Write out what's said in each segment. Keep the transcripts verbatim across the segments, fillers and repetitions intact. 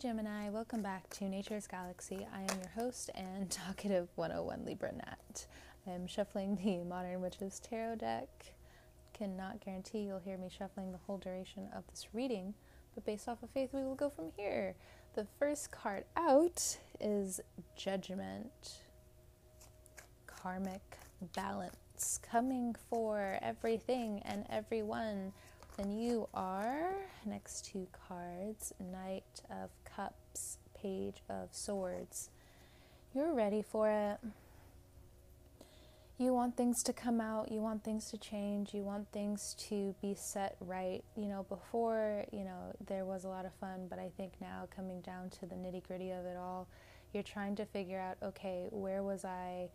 Hey Gemini, welcome back to Nature's Galaxy. I am your host and talkative one oh one Libra Nat. I am shuffling the Modern Witch's Tarot deck. Cannot guarantee you'll hear me shuffling the whole duration of this reading, but based off of faith, we will go from here. The first card out is Judgment. Karmic balance coming for everything and everyone. And you are, next two cards, Knight of Cups, Page of Swords. You're ready for it. You want things to come out. You want things to change. You want things to be set right. You know, before, you know, there was a lot of fun, but I think now coming down to the nitty-gritty of it all, you're trying to figure out, okay, where was I?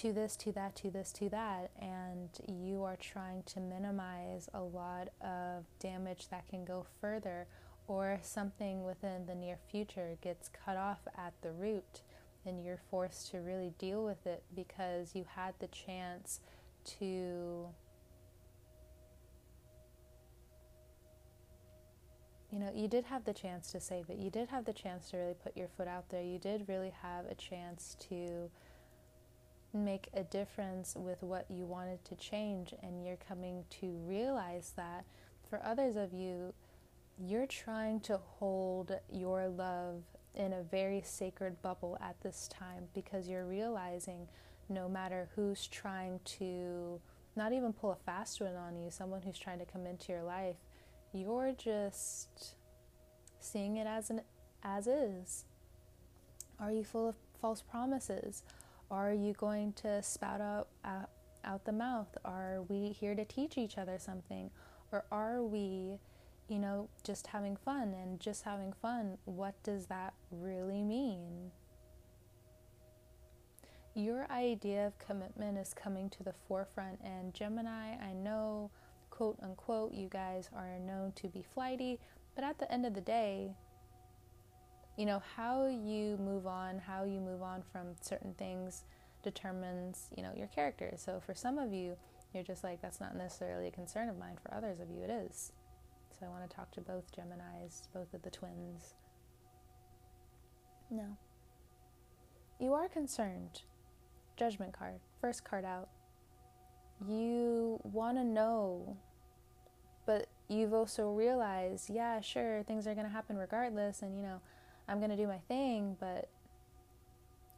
To this, to that, to this, to that, and you are trying to minimize a lot of damage that can go further, or something within the near future gets cut off at the root, and you're forced to really deal with it because you had the chance to, you know, you did have the chance to save it, you did have the chance to really put your foot out there, you did really have a chance to make a difference with what you wanted to change, and you're coming to realize that for others of you, you're trying to hold your love in a very sacred bubble at this time, because you're realizing no matter who's trying to not even pull a fast one on you, someone who's trying to come into your life, you're just seeing it as an as is. Are you full of false promises? Are you going to spout out, out out the mouth? Are we here to teach each other something? Or are we, you know, just having fun and just having fun? What does that really mean? Your idea of commitment is coming to the forefront, and Gemini, I know, quote unquote, you guys are known to be flighty, but at the end of the day, you know, how you move on, how you move on from certain things determines, you know, your character. So for some of you, you're just like, that's not necessarily a concern of mine. For others of you, it is. So I want to talk to both Geminis, both of the twins. No. You are concerned. Judgment card. First card out. You want to know, but you've also realized, yeah, sure, things are going to happen regardless, and, you know, I'm going to do my thing, but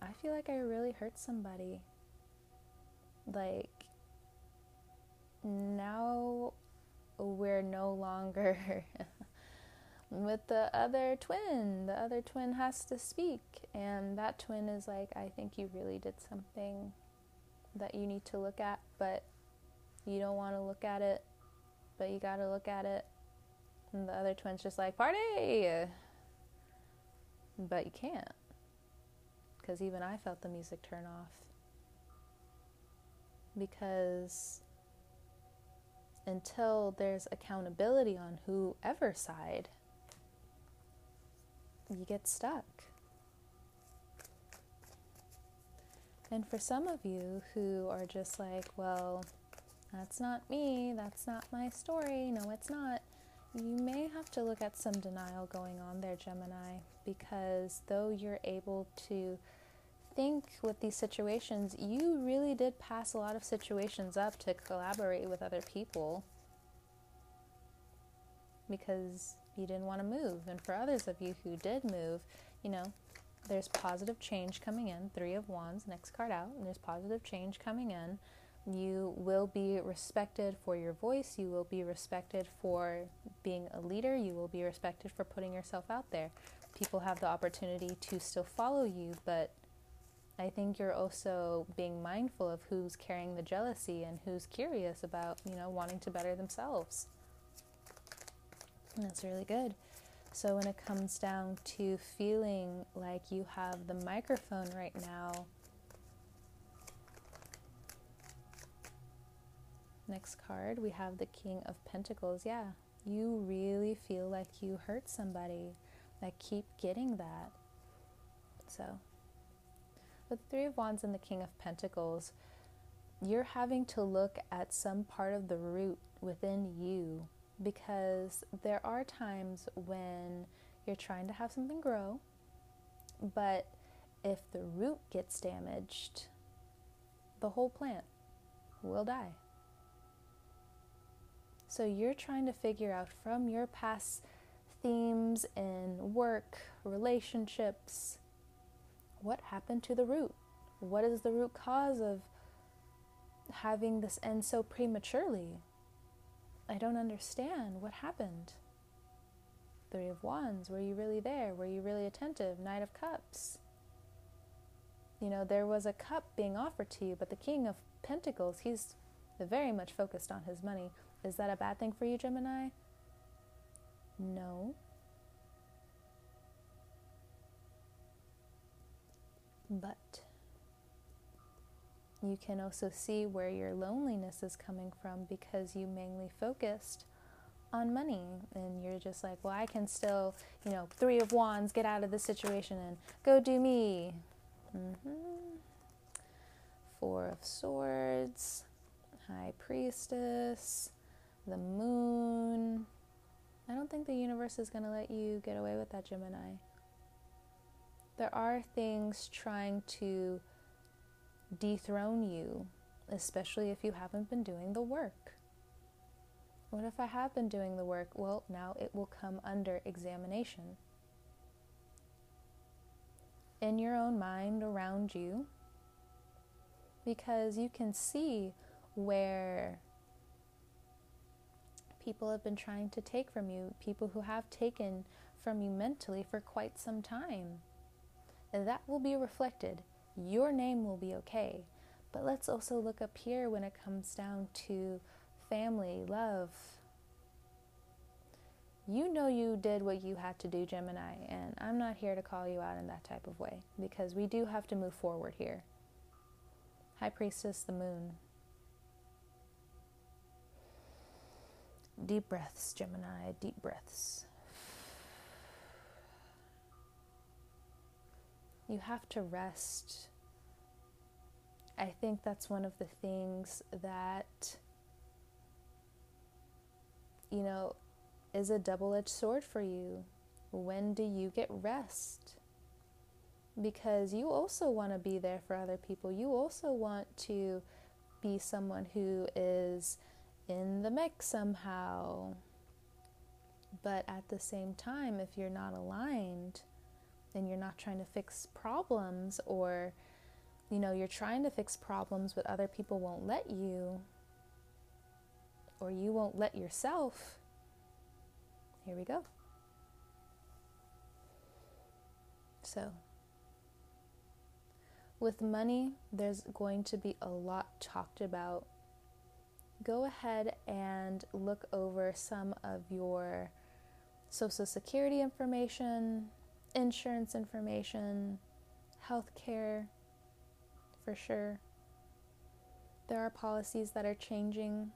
I feel like I really hurt somebody. Like, now we're no longer with the other twin. The other twin has to speak, and that twin is like, I think you really did something that you need to look at, but you don't want to look at it, but you got to look at it. And the other twin's just like, party! But you can't, because even I felt the music turn off, because until there's accountability on whoever side, you get stuck. And for some of you who are just like, well, that's not me, that's not my story, no it's not, you may have to look at some denial going on there, Gemini, because though you're able to think with these situations, you really did pass a lot of situations up to collaborate with other people because you didn't want to move. And for others of you who did move, you know, there's positive change coming in. Three of Wands, next card out, and there's positive change coming in. You will be respected for your voice. You will be respected for being a leader. You will be respected for putting yourself out there. People have the opportunity to still follow you, but I think you're also being mindful of who's carrying the jealousy and who's curious about, you know, wanting to better themselves. And that's really good. So when it comes down to feeling like you have the microphone right now, next card, we have the King of Pentacles. Yeah, you really feel like you hurt somebody. I keep getting that. So, with the Three of Wands and the King of Pentacles, you're having to look at some part of the root within you, because there are times when You're trying to have something grow, but if the root gets damaged, the whole plant will die. So you're trying to figure out from your past themes in work, relationships, what happened to the root? What is the root cause of having this end so prematurely? I don't understand. What happened? Three of Wands. Were you really there? Were you really attentive? Knight of Cups. You know, there was a cup being offered to you, but the King of Pentacles, he's very much focused on his money. Is that a bad thing for you, Gemini? No. But you can also see where your loneliness is coming from, because you mainly focused on money and you're just like, well, I can still, you know, Three of Wands, get out of this situation and go do me. Mm-hmm. Four of Swords, High Priestess, the Moon. I don't think the universe is going to let you get away with that, Gemini. There are things trying to dethrone you, especially if you haven't been doing the work. What if I have been doing the work? Well, now it will come under examination. In your own mind, around you, because you can see where people have been trying to take from you, people who have taken from you mentally for quite some time. That will be reflected. Your name will be okay. But let's also look up here when it comes down to family, love. You know you did what you had to do, Gemini, and I'm not here to call you out in that type of way, because we do have to move forward here. High Priestess, the Moon. Deep breaths, Gemini, deep breaths. You have to rest. I think that's one of the things that, you know, is a double-edged sword for you. When do you get rest? Because you also want to be there for other people. You also want to be someone who is in the mix somehow. But at the same time, if you're not aligned, and you're not trying to fix problems, or, you know, you're trying to fix problems but other people won't let you, or you won't let yourself. Here we go. So, with money, there's going to be a lot talked about. Go ahead and look over some of your social security information, insurance information, healthcare, for sure. There are policies that are changing,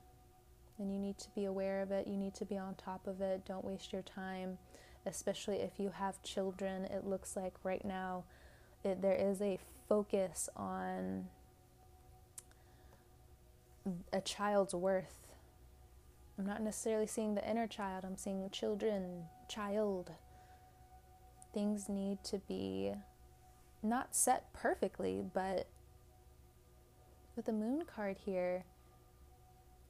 and you need to be aware of it. You need to be on top of it. Don't waste your time, especially if you have children. It looks like right now it, there is a focus on a child's worth. I'm not necessarily seeing the inner child. I'm seeing children, child. Things need to be not set perfectly, but with the Moon card here,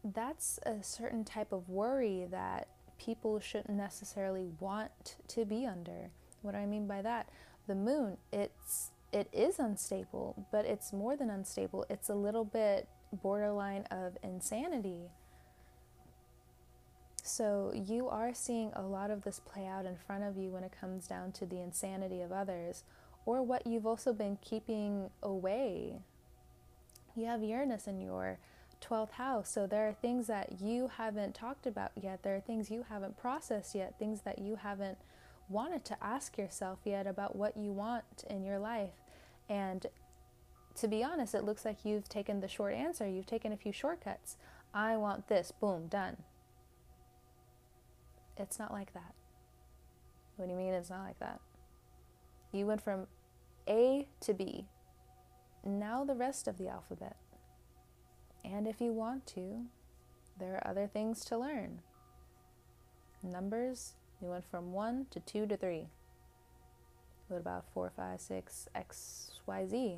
that's a certain type of worry that people shouldn't necessarily want to be under. What do I mean by that? The Moon, it's it is unstable, but it's more than unstable. It's a little bit borderline of insanity. So you are seeing a lot of this play out in front of you when it comes down to the insanity of others, or what you've also been keeping away. You have Uranus in your twelfth house, so there are things that you haven't talked about yet. There are things you haven't processed yet, things that you haven't wanted to ask yourself yet about what you want in your life. And to be honest, it looks like you've taken the short answer. You've taken a few shortcuts. I want this. Boom. Done. It's not like that. What do you mean it's not like that? You went from A to B. Now the rest of the alphabet. And if you want to, there are other things to learn. Numbers, We went from one to two to three. What about four, five, six, X, Y, Z?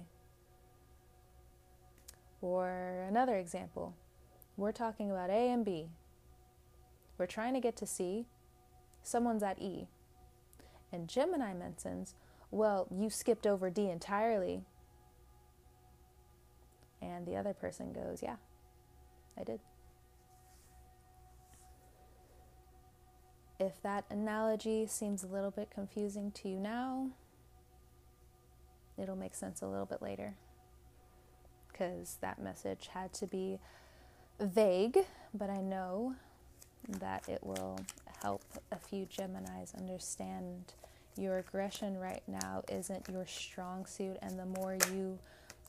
Or another example, we're talking about A and B. We're trying to get to C. Someone's at E. And Gemini mentions, well, you skipped over D entirely. And the other person goes, yeah, I did. If that analogy seems a little bit confusing to you now, it'll make sense a little bit later, because that message had to be vague, but I know that it will help a few Geminis understand your aggression right now isn't your strong suit, and the more you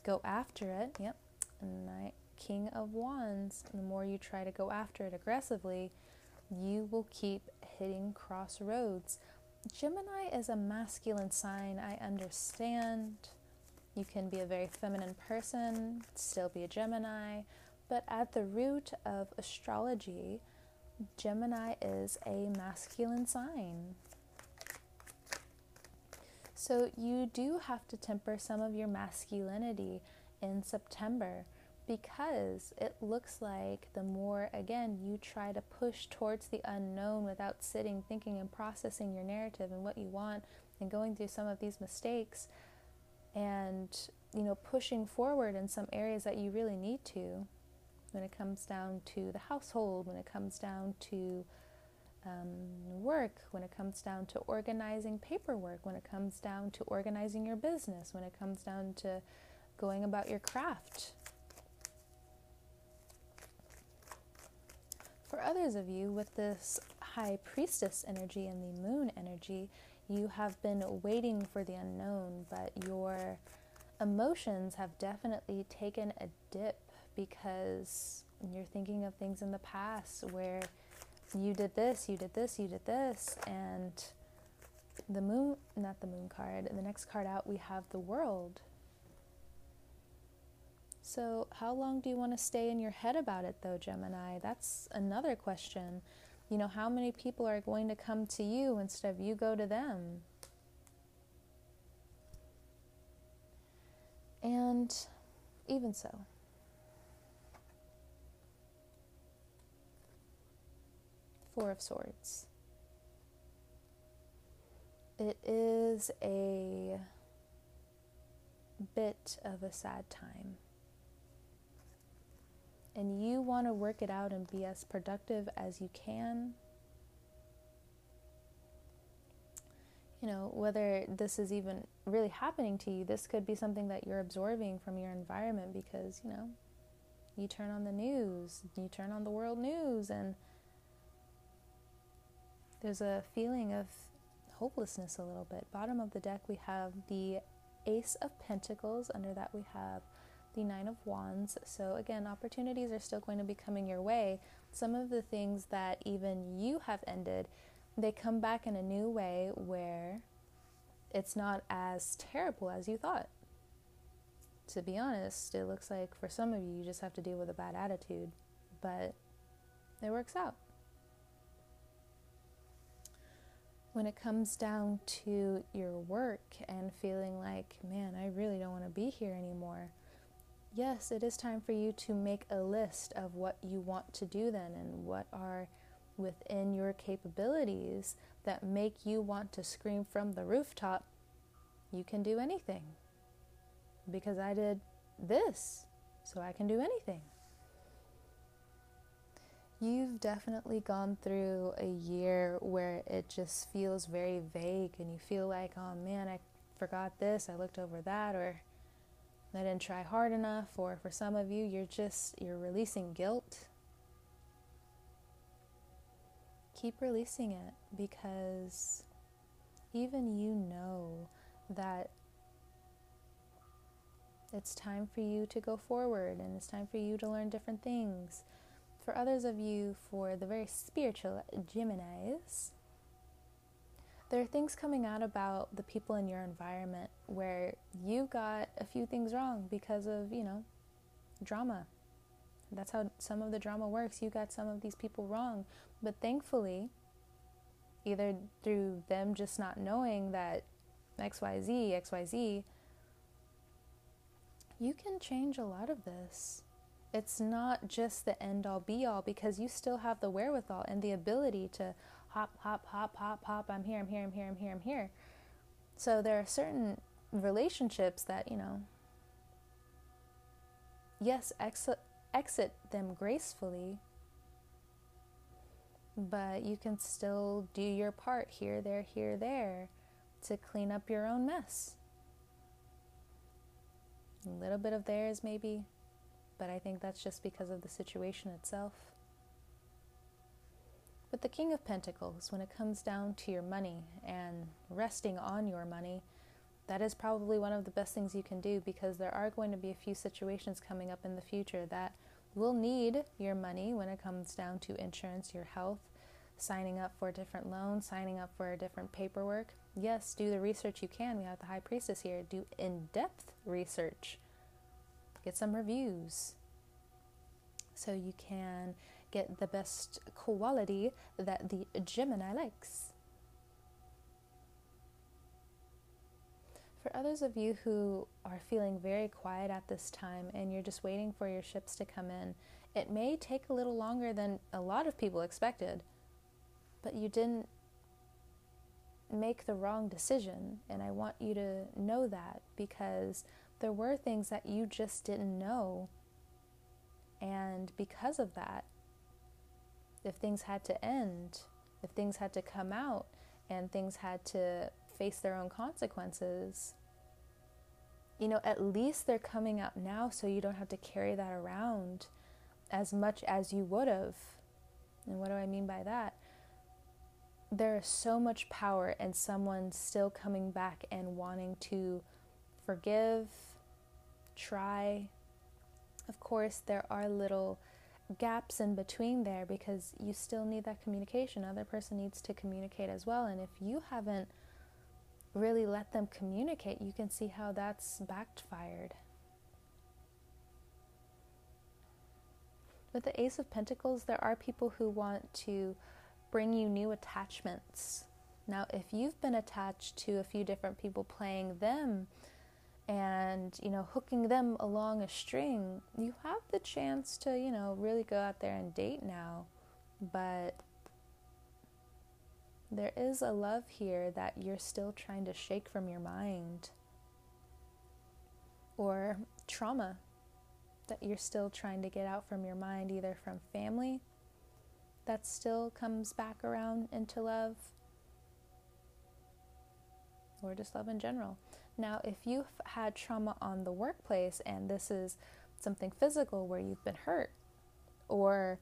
go after it, yep, Knight, King of Wands, the more you try to go after it aggressively, you will keep hitting crossroads. Gemini is a masculine sign, I understand. You can be a very feminine person, still be a Gemini, but at the root of astrology, Gemini is a masculine sign. So you do have to temper some of your masculinity in September, because it looks like the more, again, you try to push towards the unknown without sitting, thinking, and processing your narrative and what you want, and going through some of these mistakes, and, you know, pushing forward in some areas that you really need to, when it comes down to the household, when it comes down to um, work, when it comes down to organizing paperwork, when it comes down to organizing your business, when it comes down to going about your craft. For others of you, with this High Priestess energy and the Moon energy, you have been waiting for the unknown, but your emotions have definitely taken a dip, because you're thinking of things in the past where you did this, you did this, you did this, and the moon, not the moon card, the next card out, we have the World. So how long do you want to stay in your head about it though, Gemini? That's another question. You know, how many people are going to come to you instead of you go to them? And even so, Four of Swords. It is a bit of a sad time, and you want to work it out and be as productive as you can. You know, whether this is even really happening to you, this could be something that you're absorbing from your environment, because, you know, you turn on the news, you turn on the world news, and there's a feeling of hopelessness a little bit. Bottom of the deck, we have the Ace of Pentacles. Under that, we have the Nine of Wands. So again, opportunities are still going to be coming your way. Some of the things that even you have ended, they come back in a new way where it's not as terrible as you thought. To be honest, it looks like for some of you, you just have to deal with a bad attitude, but it works out. When it comes down to your work and feeling like, man, I really don't want to be here anymore, yes, it is time for you to make a list of what you want to do then, and what are within your capabilities that make you want to scream from the rooftop, you can do anything, because I did this, so I can do anything. You've definitely gone through a year where it just feels very vague, and you feel like, oh man, I forgot this, I looked over that, or I didn't try hard enough, or for some of you, you're just, you're releasing guilt. Keep releasing it, because even you know that it's time for you to go forward, and it's time for you to learn different things. For others of you, for the very spiritual Geminis, there are things coming out about the people in your environment where you got a few things wrong because of, you know, drama. That's how some of the drama works. You got some of these people wrong. But thankfully, either through them just not knowing that X Y Z, X Y Z, you can change a lot of this. It's not just the end-all be-all, because you still have the wherewithal and the ability to hop, hop, hop, hop, hop, I'm here, I'm here, I'm here, I'm here, I'm here. So there are certain relationships that, you know, yes, ex- exit them gracefully, but you can still do your part here, there, here, there to clean up your own mess. A little bit of theirs maybe, but I think that's just because of the situation itself. But the King of Pentacles, when it comes down to your money and resting on your money, that is probably one of the best things you can do, because there are going to be a few situations coming up in the future that will need your money when it comes down to insurance, your health, signing up for a different loan, signing up for a different paperwork. Yes, do the research you can. We have the High Priestess here. Do in-depth research. Get some reviews so you can get the best quality that the Gemini likes. For others of you who are feeling very quiet at this time and you're just waiting for your ships to come in, it may take a little longer than a lot of people expected, but you didn't make the wrong decision, and I want you to know that, because there were things that you just didn't know, and because of that, if things had to end, if things had to come out, and things had to face their own consequences, you know, at least they're coming out now, so you don't have to carry that around as much as you would have. And what do I mean by that? There is so much power in someone still coming back and wanting to forgive, try. Of course, there are little gaps in between there, because you still need that communication. Other person needs to communicate as well, and if you haven't really let them communicate, you can see how that's backfired. With the Ace of Pentacles, there are people who want to bring you new attachments. Now, if you've been attached to a few different people, playing them and, you know, hooking them along a string, you have the chance to, you know, really go out there and date now. But there is a love here that you're still trying to shake from your mind, or trauma that you're still trying to get out from your mind, either from family that still comes back around into love, or just love in general. Now, if you've had trauma on the workplace and this is something physical where you've been hurt, or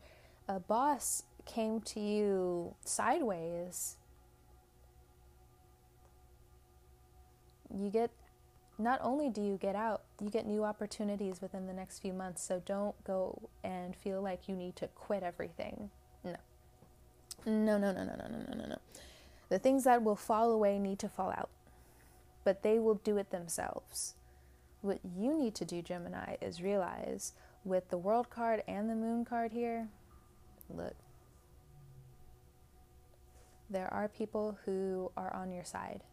a boss came to you sideways, you get, not only do you get out, you get new opportunities within the next few months. So don't go and feel like you need to quit everything. No. No, no, no, no, no, no, no, no. The things that will fall away need to fall out, but they will do it themselves. What you need to do, Gemini, is realize with the World card and the Moon card here, look, there are people who are on your side,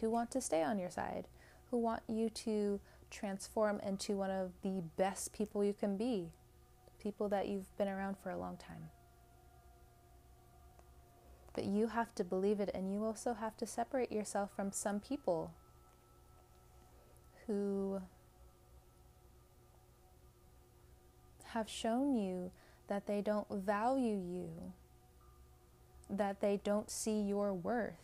who want to stay on your side, who want you to transform into one of the best people you can be, people that you've been around for a long time. But you have to believe it, and you also have to separate yourself from some people who have shown you that they don't value you, that they don't see your worth.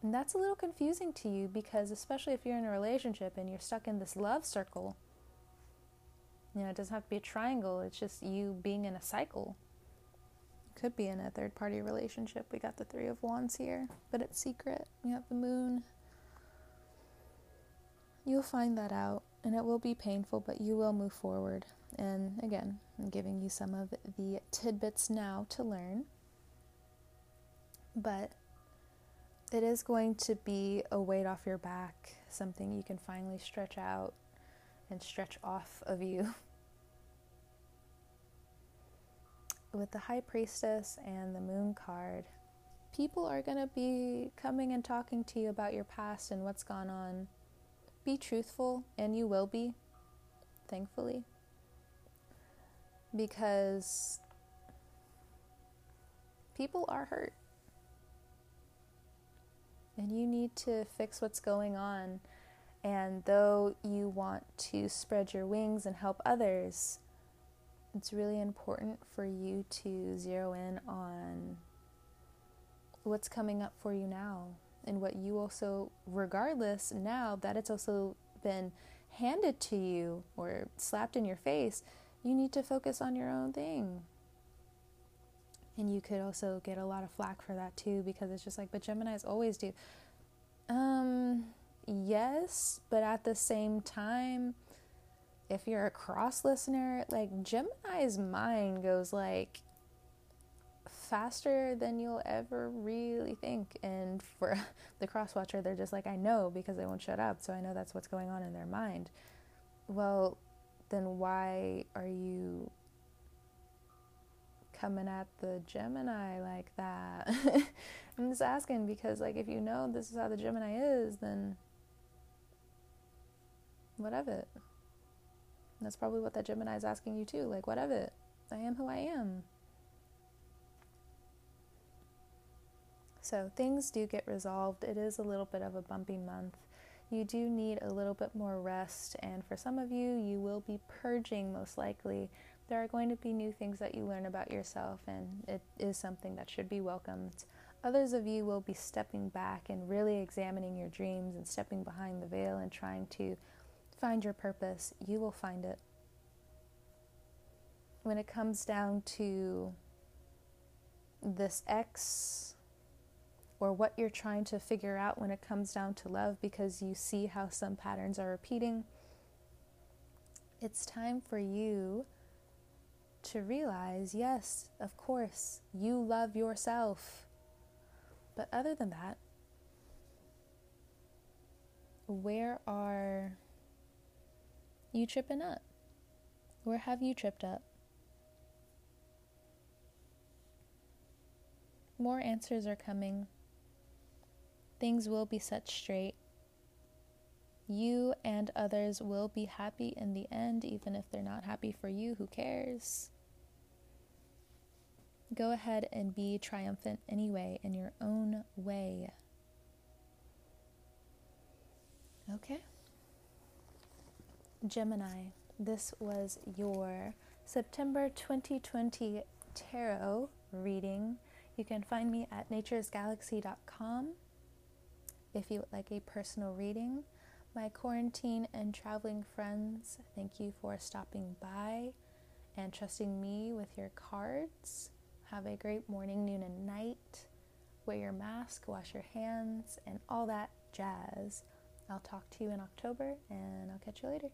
And that's a little confusing to you, because especially if you're in a relationship and you're stuck in this love circle, you know, it doesn't have to be a triangle, it's just you being in a cycle. It could be in a third-party relationship. We got the Three of Wands here, but it's secret. We have the Moon. You'll find that out, and it will be painful, but you will move forward. And again, I'm giving you some of the tidbits now to learn. But it is going to be a weight off your back, something you can finally stretch out and stretch off of you. With the High Priestess and the Moon card, people are going to be coming and talking to you about your past and what's gone on. Be truthful, and you will be, thankfully, because people are hurt. And you need to fix what's going on. And though you want to spread your wings and help others, it's really important for you to zero in on what's coming up for you now. And what you also, regardless now that it's also been handed to you or slapped in your face, you need to focus on your own thing. And you could also get a lot of flack for that too, because it's just like, but Geminis always do. Um, yes, but at the same time, if you're a cross listener, like Gemini's mind goes like faster than you'll ever really think. And for the cross watcher, they're just like, I know, because they won't shut up. So I know that's what's going on in their mind. Well, then why are you coming at the Gemini like that? I'm just asking, because like, if you know this is how the Gemini is, then what of it? And that's probably what that Gemini is asking you too. Like, what of it? I am who I am. So things do get resolved. It is a little bit of a bumpy month. You do need a little bit more rest, and for some of you, you will be purging most likely. There are going to be new things that you learn about yourself, and it is something that should be welcomed. Others of you will be stepping back and really examining your dreams and stepping behind the veil and trying to find your purpose. You will find it. When it comes down to this ex or what you're trying to figure out when it comes down to love, because you see how some patterns are repeating, it's time for you to realize, yes, of course, you love yourself. But other than that, where are you tripping up? Where have you tripped up? More answers are coming. Things will be set straight. You and others will be happy in the end, even if they're not happy for you. Who cares? Go ahead and be triumphant anyway, in your own way. Okay. Gemini, this was your September twenty twenty tarot reading. You can find me at nature's galaxy dot com if you would like a personal reading. My quarantine and traveling friends, thank you for stopping by and trusting me with your cards. Have a great morning, noon, and night. Wear your mask, wash your hands, and all that jazz. I'll talk to you in October, and I'll catch you later.